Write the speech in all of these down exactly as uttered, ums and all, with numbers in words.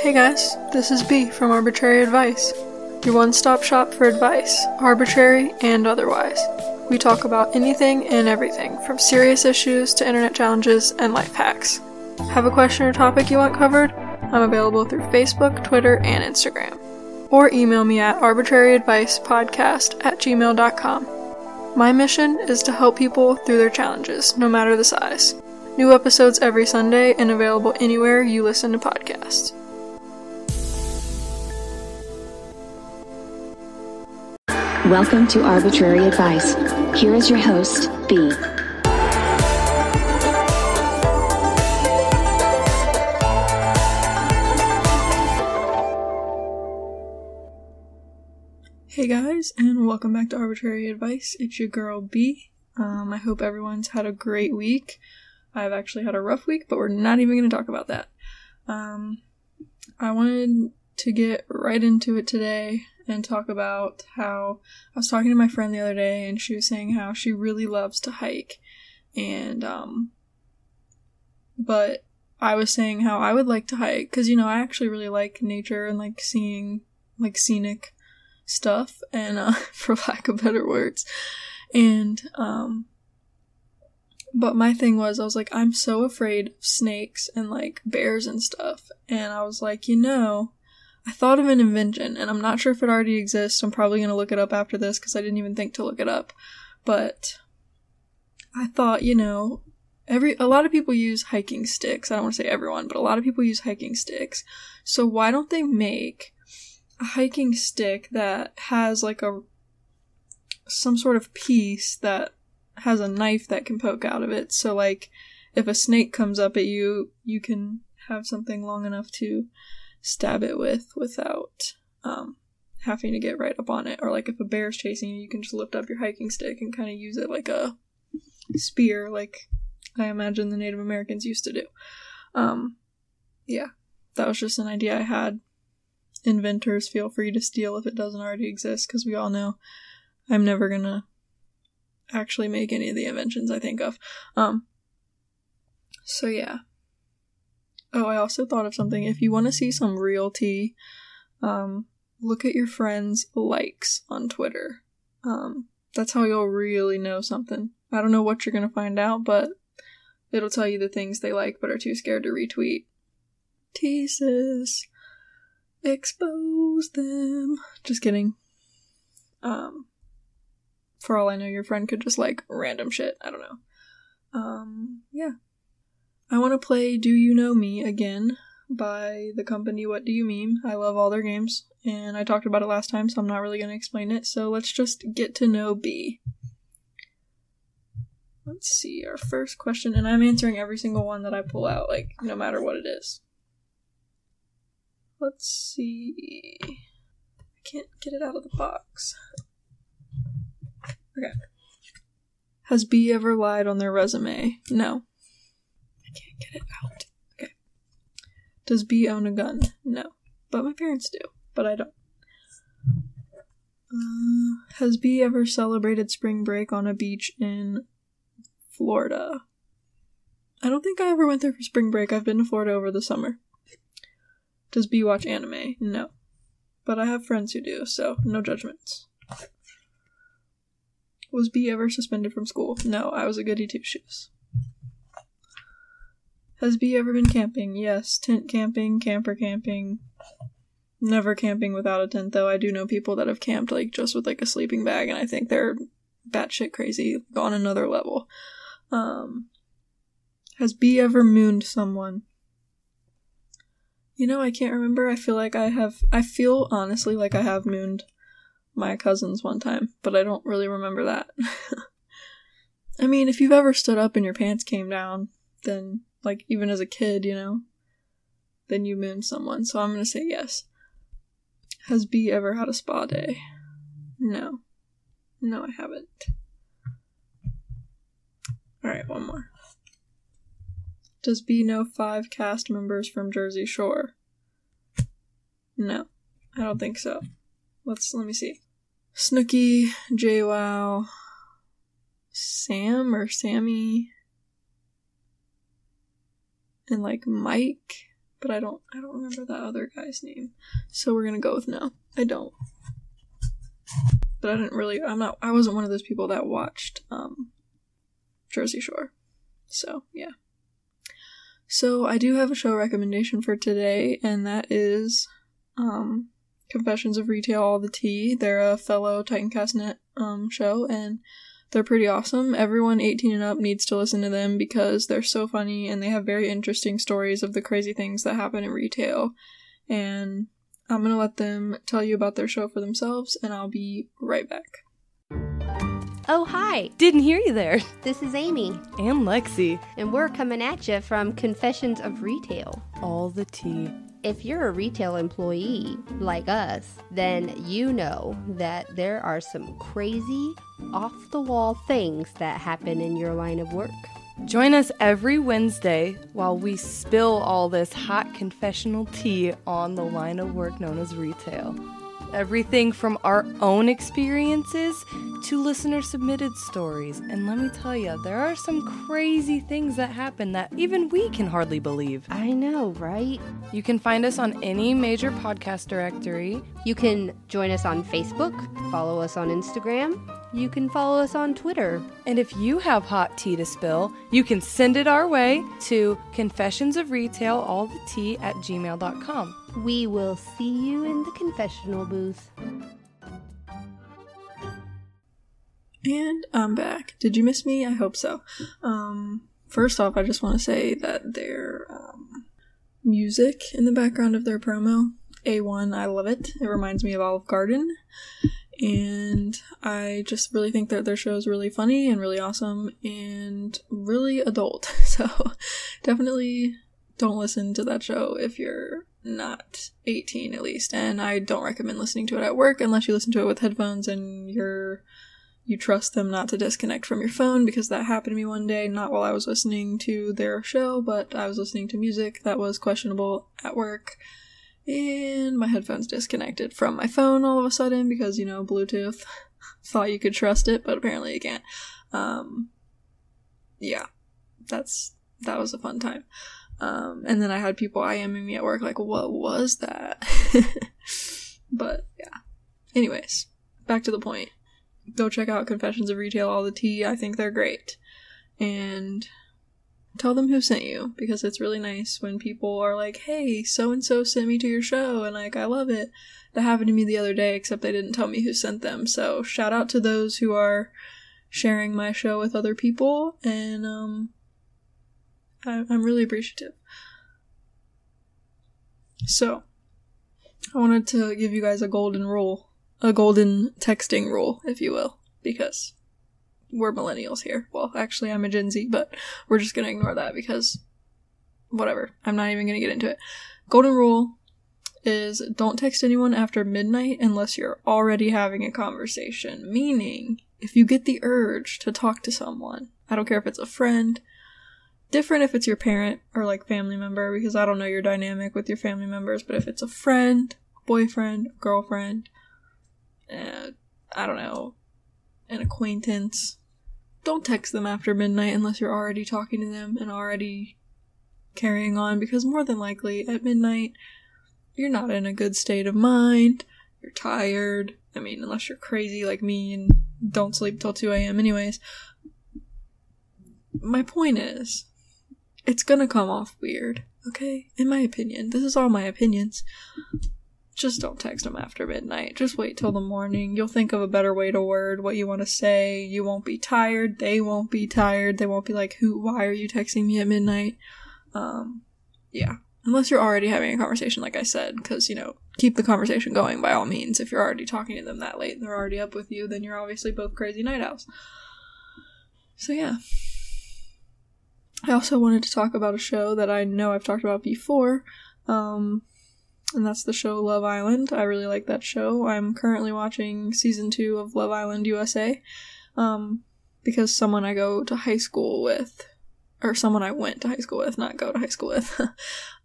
Hey guys, this is B from Arbitrary Advice, your one-stop shop for advice, arbitrary and otherwise. We talk about anything and everything, from serious issues to internet challenges and life hacks. Have a question or topic you want covered? I'm available through Facebook, Twitter, and Instagram. Or email me at arbitraryadvicepodcast at gmail dot com. My mission is to help people through their challenges, no matter the size. New episodes every Sunday and available anywhere you listen to podcasts. Welcome to Arbitrary Advice. Here is your host, B. Hey guys, and welcome back to Arbitrary Advice. It's your girl, B. Um, I hope everyone's had a great week. I've actually had a rough week, but we're not even going to talk about that. Um, I wanted to get right into it today and talk about how I was talking to my friend the other day, and she was saying how she really loves to hike, and um but I was saying how I would like to hike, because, you know, I actually really like nature and like seeing like scenic stuff, and uh for lack of better words, and um but my thing was, I was like, I'm so afraid of snakes and like bears and stuff, and I was like, you know, I thought of an invention, and I'm not sure if it already exists. I'm probably going to look it up after this because I didn't even think to look it up. But I thought, you know, every a lot of people use hiking sticks. I don't want to say everyone, but a lot of people use hiking sticks. So why don't they make a hiking stick that has like a some sort of piece that has a knife that can poke out of it? So like if a snake comes up at you, you can have something long enough to stab it with without um having to get right up on it. Or like if a bear's chasing you, you can just lift up your hiking stick and kind of use it like a spear, like I imagine the Native Americans used to do. Um yeah, that was just an idea I had. Inventors, feel free to steal if it doesn't already exist, because we all know I'm never gonna actually make any of the inventions I think of. Um so yeah. Oh, I also thought of something. If you want to see some real tea, um, look at your friends' likes on Twitter. Um, that's how you'll really know something. I don't know what you're going to find out, but it'll tell you the things they like but are too scared to retweet. Teases. Expose them. Just kidding. Um, for all I know, your friend could just like random shit. I don't know. Um, yeah. I want to play Do You Know Me again by the company What Do You Meme. I love all their games, and I talked about it last time, so I'm not really going to explain it. So let's just get to know B. Let's see, our first question, and I'm answering every single one that I pull out, like, no matter what it is. Let's see. I can't get it out of the box. Okay. Has B ever lied on their resume? No. I can't get it out. Okay. Does B own a gun? No. But my parents do. But I don't. Uh, has B ever celebrated spring break on a beach in Florida? I don't think I ever went there for spring break. I've been to Florida over the summer. Does B watch anime? No. But I have friends who do, so no judgments. Was B ever suspended from school? No, I was a goody two-shoes. Has B ever been camping? Yes. Tent camping, camper camping. Never camping without a tent, though. I do know people that have camped, like, just with, like, a sleeping bag, and I think they're batshit crazy on another level. Um, has B ever mooned someone? You know, I can't remember. I feel like I have... I feel, honestly, like I have mooned my cousins one time, but I don't really remember that. I mean, if you've ever stood up and your pants came down, then... like, even as a kid, you know, then you moon someone. So I'm going to say yes. Has B ever had a spa day? No. No, I haven't. Alright, one more. Does B know five cast members from Jersey Shore? No. I don't think so. Let's, let me see. Snooki, JWoww, Sam or Sammy... and, like, Mike, but I don't I don't remember that other guy's name. So we're gonna go with no. I don't. But I didn't really I'm not I wasn't one of those people that watched um Jersey Shore. So yeah. So I do have a show recommendation for today, and that is um Confessions of Retail All the Tea. They're a fellow Titan Cast Net um show, and they're pretty awesome. Everyone eighteen and up needs to listen to them because they're so funny, and they have very interesting stories of the crazy things that happen in retail. And I'm going to let them tell you about their show for themselves, and I'll be right back. Oh, hi. Didn't hear you there. This is Amy. And Lexi. And we're coming at you from Confessions of Retail. All the tea. If you're a retail employee like us, then you know that there are some crazy, off-the-wall things that happen in your line of work. Join us every Wednesday while we spill all this hot confessional tea on the line of work known as retail. Everything from our own experiences to listener-submitted stories. And let me tell you, there are some crazy things that happen that even we can hardly believe. I know, right? You can find us on any major podcast directory. You can join us on Facebook, follow us on Instagram. You can follow us on Twitter. And if you have hot tea to spill, you can send it our way to confessionsofretailallthetea at gmail dot com. We will see you in the confessional booth. And I'm back. Did you miss me? I hope so. Um, first off, I just want to say that their um, music in the background of their promo, A one, I love it. It reminds me of Olive Garden. And I just really think that their show is really funny and really awesome and really adult. So definitely don't listen to that show if you're not eighteen at least. And I don't recommend listening to it at work unless you listen to it with headphones and you're, you trust them not to disconnect from your phone, because that happened to me one day, not while I was listening to their show, but I was listening to music that was questionable at work. And my headphones disconnected from my phone all of a sudden because, you know, Bluetooth. Thought you could trust it, but apparently you can't. Um, yeah, that's that was a fun time. Um, and then I had people IMing me at work like, what was that? But, yeah. Anyways, back to the point. Go check out Confessions of Retail All the Tea. I think they're great. And tell them who sent you, because it's really nice when people are like, hey, so-and-so sent me to your show, and like, I love it. That happened to me the other day, except they didn't tell me who sent them. So shout out to those who are sharing my show with other people, and um I- I'm really appreciative. So I wanted to give you guys a golden rule, a golden texting rule, if you will, because we're millennials here. Well, actually, I'm a Gen Z, but we're just going to ignore that because whatever. I'm not even going to get into it. Golden rule is don't text anyone after midnight unless you're already having a conversation. Meaning, if you get the urge to talk to someone, I don't care if it's a friend, different if it's your parent or like family member, because I don't know your dynamic with your family members, but if it's a friend, boyfriend, girlfriend, uh, I don't know, an acquaintance, don't text them after midnight unless you're already talking to them and already carrying on, because more than likely at midnight you're not in a good state of mind, you're tired. I mean, unless you're crazy like me and don't sleep till two a.m. anyways. My point is, it's gonna come off weird, okay? In my opinion. This is all my opinions. Just don't text them after midnight. Just wait till the morning. You'll think of a better way to word what you want to say. You won't be tired. They won't be tired. They won't be like, "Who? Why are you texting me at midnight?" Um, yeah. Unless you're already having a conversation, like I said, because, you know, keep the conversation going by all means. If you're already talking to them that late and they're already up with you, then you're obviously both crazy night owls. So, yeah. I also wanted to talk about a show that I know I've talked about before. Um... And that's the show Love Island. I really like that show. I'm currently watching season two of Love Island U S A, um, because someone I go to high school with, or someone I went to high school with, not go to high school with,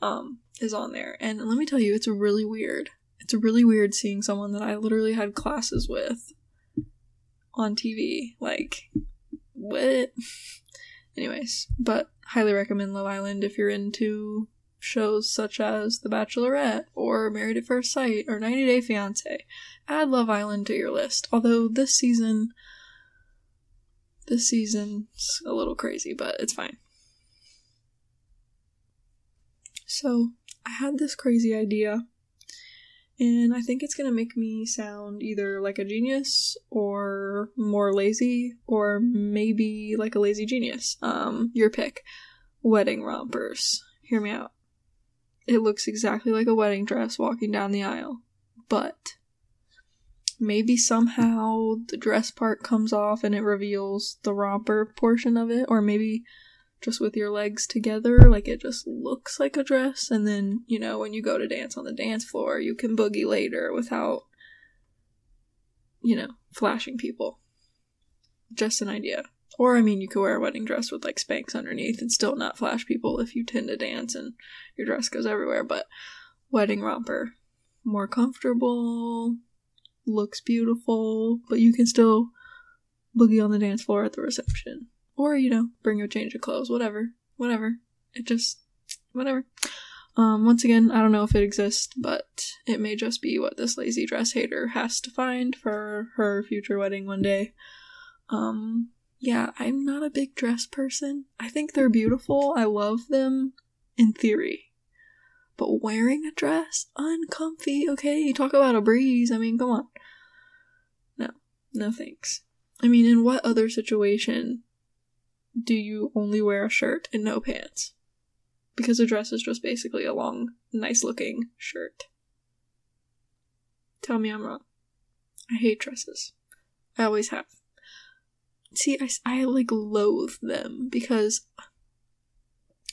um, is on there. And let me tell you, it's really weird. It's really weird seeing someone that I literally had classes with on T V. Like, what? Anyways, but highly recommend Love Island if you're into shows such as The Bachelorette or Married at First Sight or ninety day fiancé. Add Love Island to your list, although this season, this season's a little crazy, but it's fine. So, I had this crazy idea, and I think it's going to make me sound either like a genius, or more lazy, or maybe like a lazy genius. Um, your pick. Wedding rompers. Hear me out. It looks exactly like a wedding dress walking down the aisle, but maybe somehow the dress part comes off and it reveals the romper portion of it, or maybe just with your legs together, like it just looks like a dress, and then, you know, when you go to dance on the dance floor, you can boogie later without, you know, flashing people. Just an idea. Or, I mean, you could wear a wedding dress with, like, Spanx underneath and still not flash people if you tend to dance and your dress goes everywhere, but wedding romper. More comfortable, looks beautiful, but you can still boogie on the dance floor at the reception. Or, you know, bring a change of clothes, whatever, whatever, it just, whatever. Um, once again, I don't know if it exists, but it may just be what this lazy dress hater has to find for her future wedding one day. Um, yeah, I'm not a big dress person. I think they're beautiful, I love them, in theory. But wearing a dress? Uncomfy, okay, you talk about a breeze, I mean, come on. No, no thanks. I mean, in what other situation do you only wear a shirt and no pants? Because a dress is just basically a long, nice-looking shirt. Tell me I'm wrong. I hate dresses. I always have. See, I, I, like, loathe them because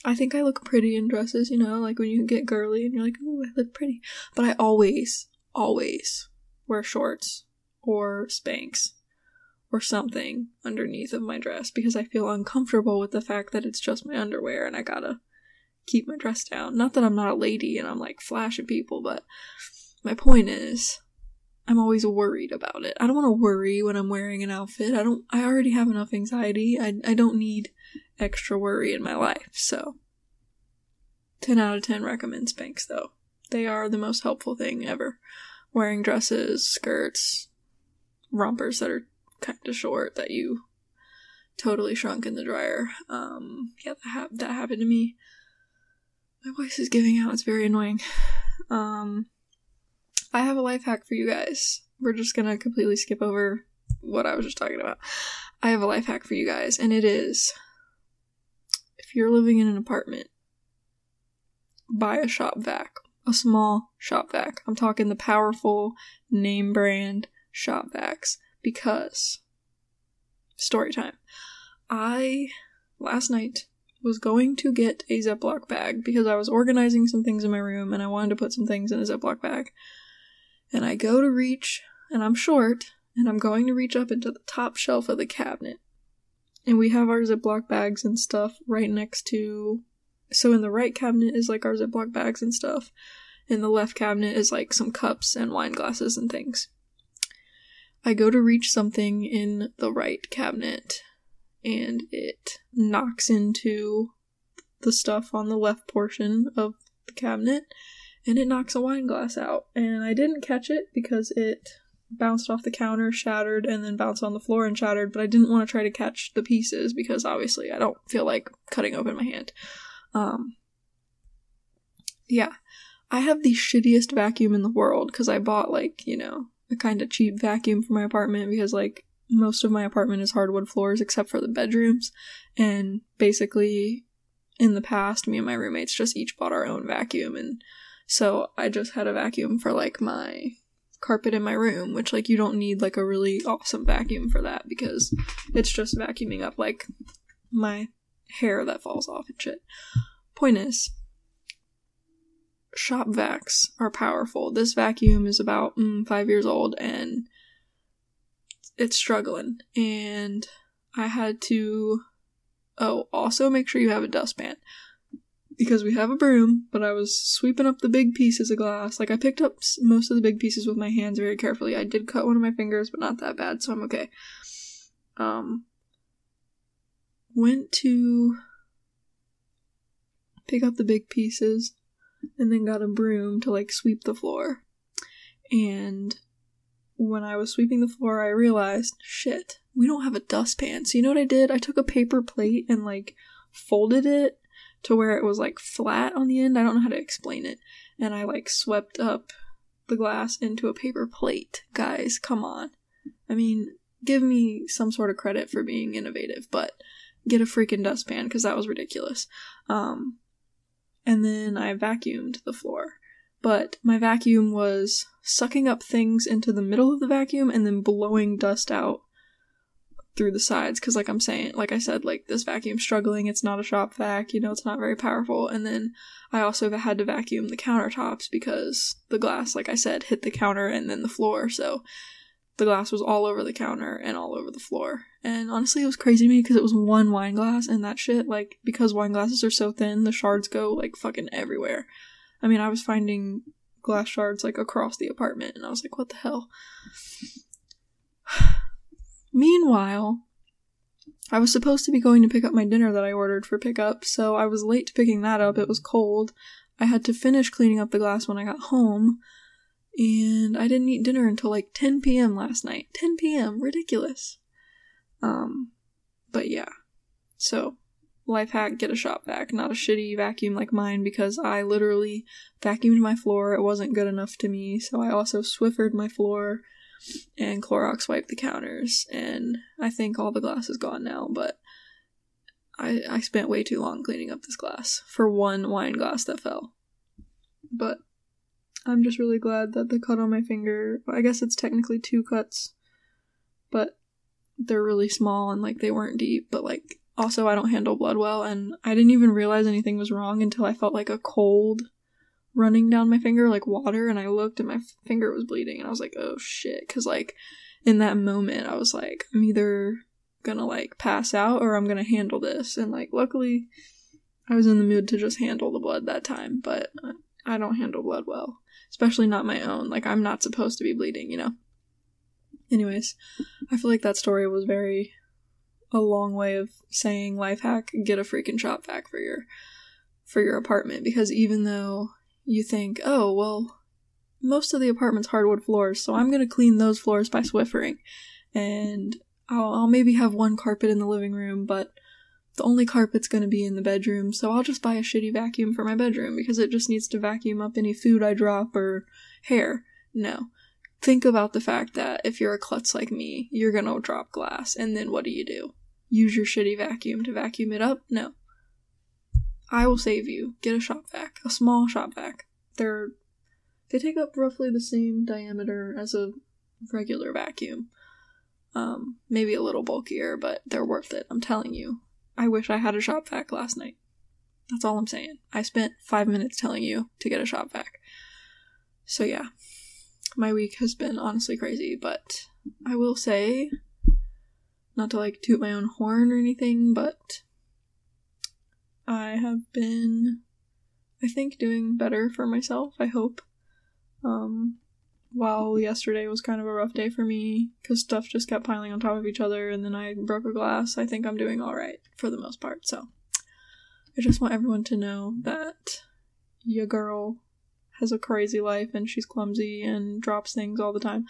I think I look pretty in dresses, you know? Like, when you get girly and you're like, ooh, I look pretty. But I always, always wear shorts or Spanx or something underneath of my dress because I feel uncomfortable with the fact that it's just my underwear and I gotta keep my dress down. Not that I'm not a lady and I'm, like, flashing people, but my point is I'm always worried about it. I don't want to worry when I'm wearing an outfit. I don't, I already have enough anxiety. I, I don't need extra worry in my life, so ten out of ten recommend Spanx, though. They are the most helpful thing ever. Wearing dresses, skirts, rompers that are kind of short that you totally shrunk in the dryer. Um, yeah, that, ha- that happened to me. My voice is giving out. It's very annoying. Um, I have a life hack for you guys. We're just gonna completely skip over what I was just talking about. I have a life hack for you guys, and it is, if you're living in an apartment, buy a shop vac. A small shop vac. I'm talking the powerful name brand shop vacs. Because, story time, I, last night, was going to get a Ziploc bag because I was organizing some things in my room and I wanted to put some things in a Ziploc bag. And I go to reach, and I'm short, and I'm going to reach up into the top shelf of the cabinet. And we have our Ziploc bags and stuff right next to, so in the right cabinet is like our Ziploc bags and stuff. In the left cabinet is like some cups and wine glasses and things. I go to reach something in the right cabinet, and it knocks into the stuff on the left portion of the cabinet, and it knocks a wine glass out. And I didn't catch it because it bounced off the counter, shattered, and then bounced on the floor and shattered, but I didn't want to try to catch the pieces because obviously I don't feel like cutting open my hand. Um, yeah. I have the shittiest vacuum in the world because I bought, like, you know, a kind of cheap vacuum for my apartment because, like, most of my apartment is hardwood floors except for the bedrooms, and basically in the past me and my roommates just each bought our own vacuum, and so I just had a vacuum for, like, my carpet in my room, which, like, you don't need, like, a really awesome vacuum for that because it's just vacuuming up, like, my hair that falls off and shit. Point is, shop vacs are powerful. This vacuum is about mm, five years old and it's struggling. And I had to, oh, also make sure you have a dustpan because we have a broom, but I was sweeping up the big pieces of glass. Like, I picked up most of the big pieces with my hands very carefully. I did cut one of my fingers, but not that bad, so I'm okay. Um, went to pick up the big pieces. and then got a broom to, like, sweep the floor. And when I was sweeping the floor, I realized, shit, we don't have a dustpan. So you know what I did? I took a paper plate and, like, folded it to where it was, like, flat on the end. I don't know how to explain it. And I, like, swept up the glass into a paper plate. Guys, come on. I mean, give me some sort of credit for being innovative, but get a freaking dustpan, because that was ridiculous. Um, and then I vacuumed the floor. But my vacuum was sucking up things into the middle of the vacuum and then blowing dust out through the sides, because like I'm saying, like I said, like this vacuum's struggling, it's not a shop vac, you know, it's not very powerful. And then I also had to vacuum the countertops because the glass, like I said, hit the counter and then the floor, so the glass was all over the counter and all over the floor. And honestly, it was crazy to me because it was one wine glass, and that shit, like, because wine glasses are so thin, the shards go like fucking everywhere. I mean, I was finding glass shards like across the apartment, and I was like, what the hell? Meanwhile, I was supposed to be going to pick up my dinner that I ordered for pickup, so I was late to picking that up. It was cold. I had to finish cleaning up the glass when I got home, and I didn't eat dinner until like ten p.m. last night. ten p.m. Ridiculous. Um, but yeah. So, life hack, get a shop vac, not a shitty vacuum like mine, because I literally vacuumed my floor. It wasn't good enough to me, so I also Swiffered my floor and Clorox wiped the counters, and I think all the glass is gone now, but I, I spent way too long cleaning up this glass for one wine glass that fell. But I'm just really glad that the cut on my finger, I guess it's technically two cuts, but they're really small and like they weren't deep, but like also, I don't handle blood well, and I didn't even realize anything was wrong until I felt, like, a cold running down my finger, like water, and I looked, and my finger was bleeding, and I was like, oh, shit, because, like, in that moment, I was like, I'm either gonna, like, pass out, or I'm gonna handle this, and, like, luckily, I was in the mood to just handle the blood that time, but I don't handle blood well, especially not my own, like, I'm not supposed to be bleeding, you know? Anyways, I feel like that story was very... a long way of saying life hack, get a freaking shop vac for your for your apartment, because even though you think, oh, well, most of the apartment's hardwood floors, so I'm gonna clean those floors by Swiffering, and I'll, I'll maybe have one carpet in the living room, but the only carpet's gonna be in the bedroom, so I'll just buy a shitty vacuum for my bedroom because it just needs to vacuum up any food I drop or hair. No. Think about the fact that if you're a klutz like me, you're gonna drop glass, and then what do you do? Use your shitty vacuum to vacuum it up? No. I will save you. Get a shop vac. A small shop vac. They're, they take up roughly the same diameter as a regular vacuum. Um, maybe a little bulkier, but they're worth it. I'm telling you. I wish I had a shop vac last night. That's all I'm saying. I spent five minutes telling you to get a shop vac. So yeah. My week has been honestly crazy, but I will say... not to, like, toot my own horn or anything, but I have been, I think, doing better for myself, I hope. Um, while yesterday was kind of a rough day for me, because stuff just kept piling on top of each other, and then I broke a glass, I think I'm doing alright, for the most part, so. I just want everyone to know that your girl has a crazy life, and she's clumsy, and drops things all the time,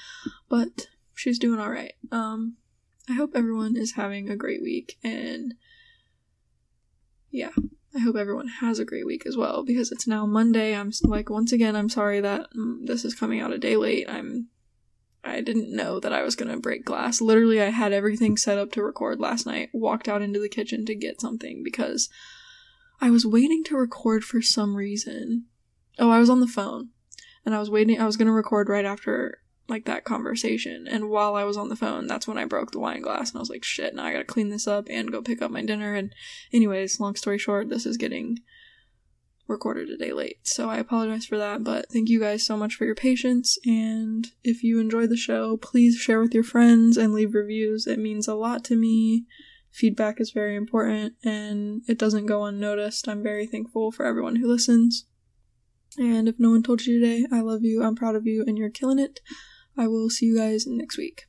but she's doing alright. Um... I hope everyone is having a great week, and yeah, I hope everyone has a great week as well, because it's now Monday. I'm like, once again, I'm sorry that this is coming out a day late. I'm, I didn't know that I was gonna break glass. Literally, I had everything set up to record last night, walked out into the kitchen to get something, because I was waiting to record for some reason. Oh, I was on the phone, and I was waiting, I was gonna record right after like that conversation, and while I was on the phone, that's when I broke the wine glass, and I was like, shit, now I gotta clean this up and go pick up my dinner. And anyways, long story short, this is getting recorded a day late, so I apologize for that, but thank you guys so much for your patience, and if you enjoy the show, please share with your friends and leave reviews. It means a lot to me. Feedback is very important, and it doesn't go unnoticed. I'm very thankful for everyone who listens, and if no one told you today, I love you, I'm proud of you, and you're killing it. I will see you guys next week.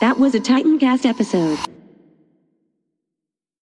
That was a Titan Cast episode.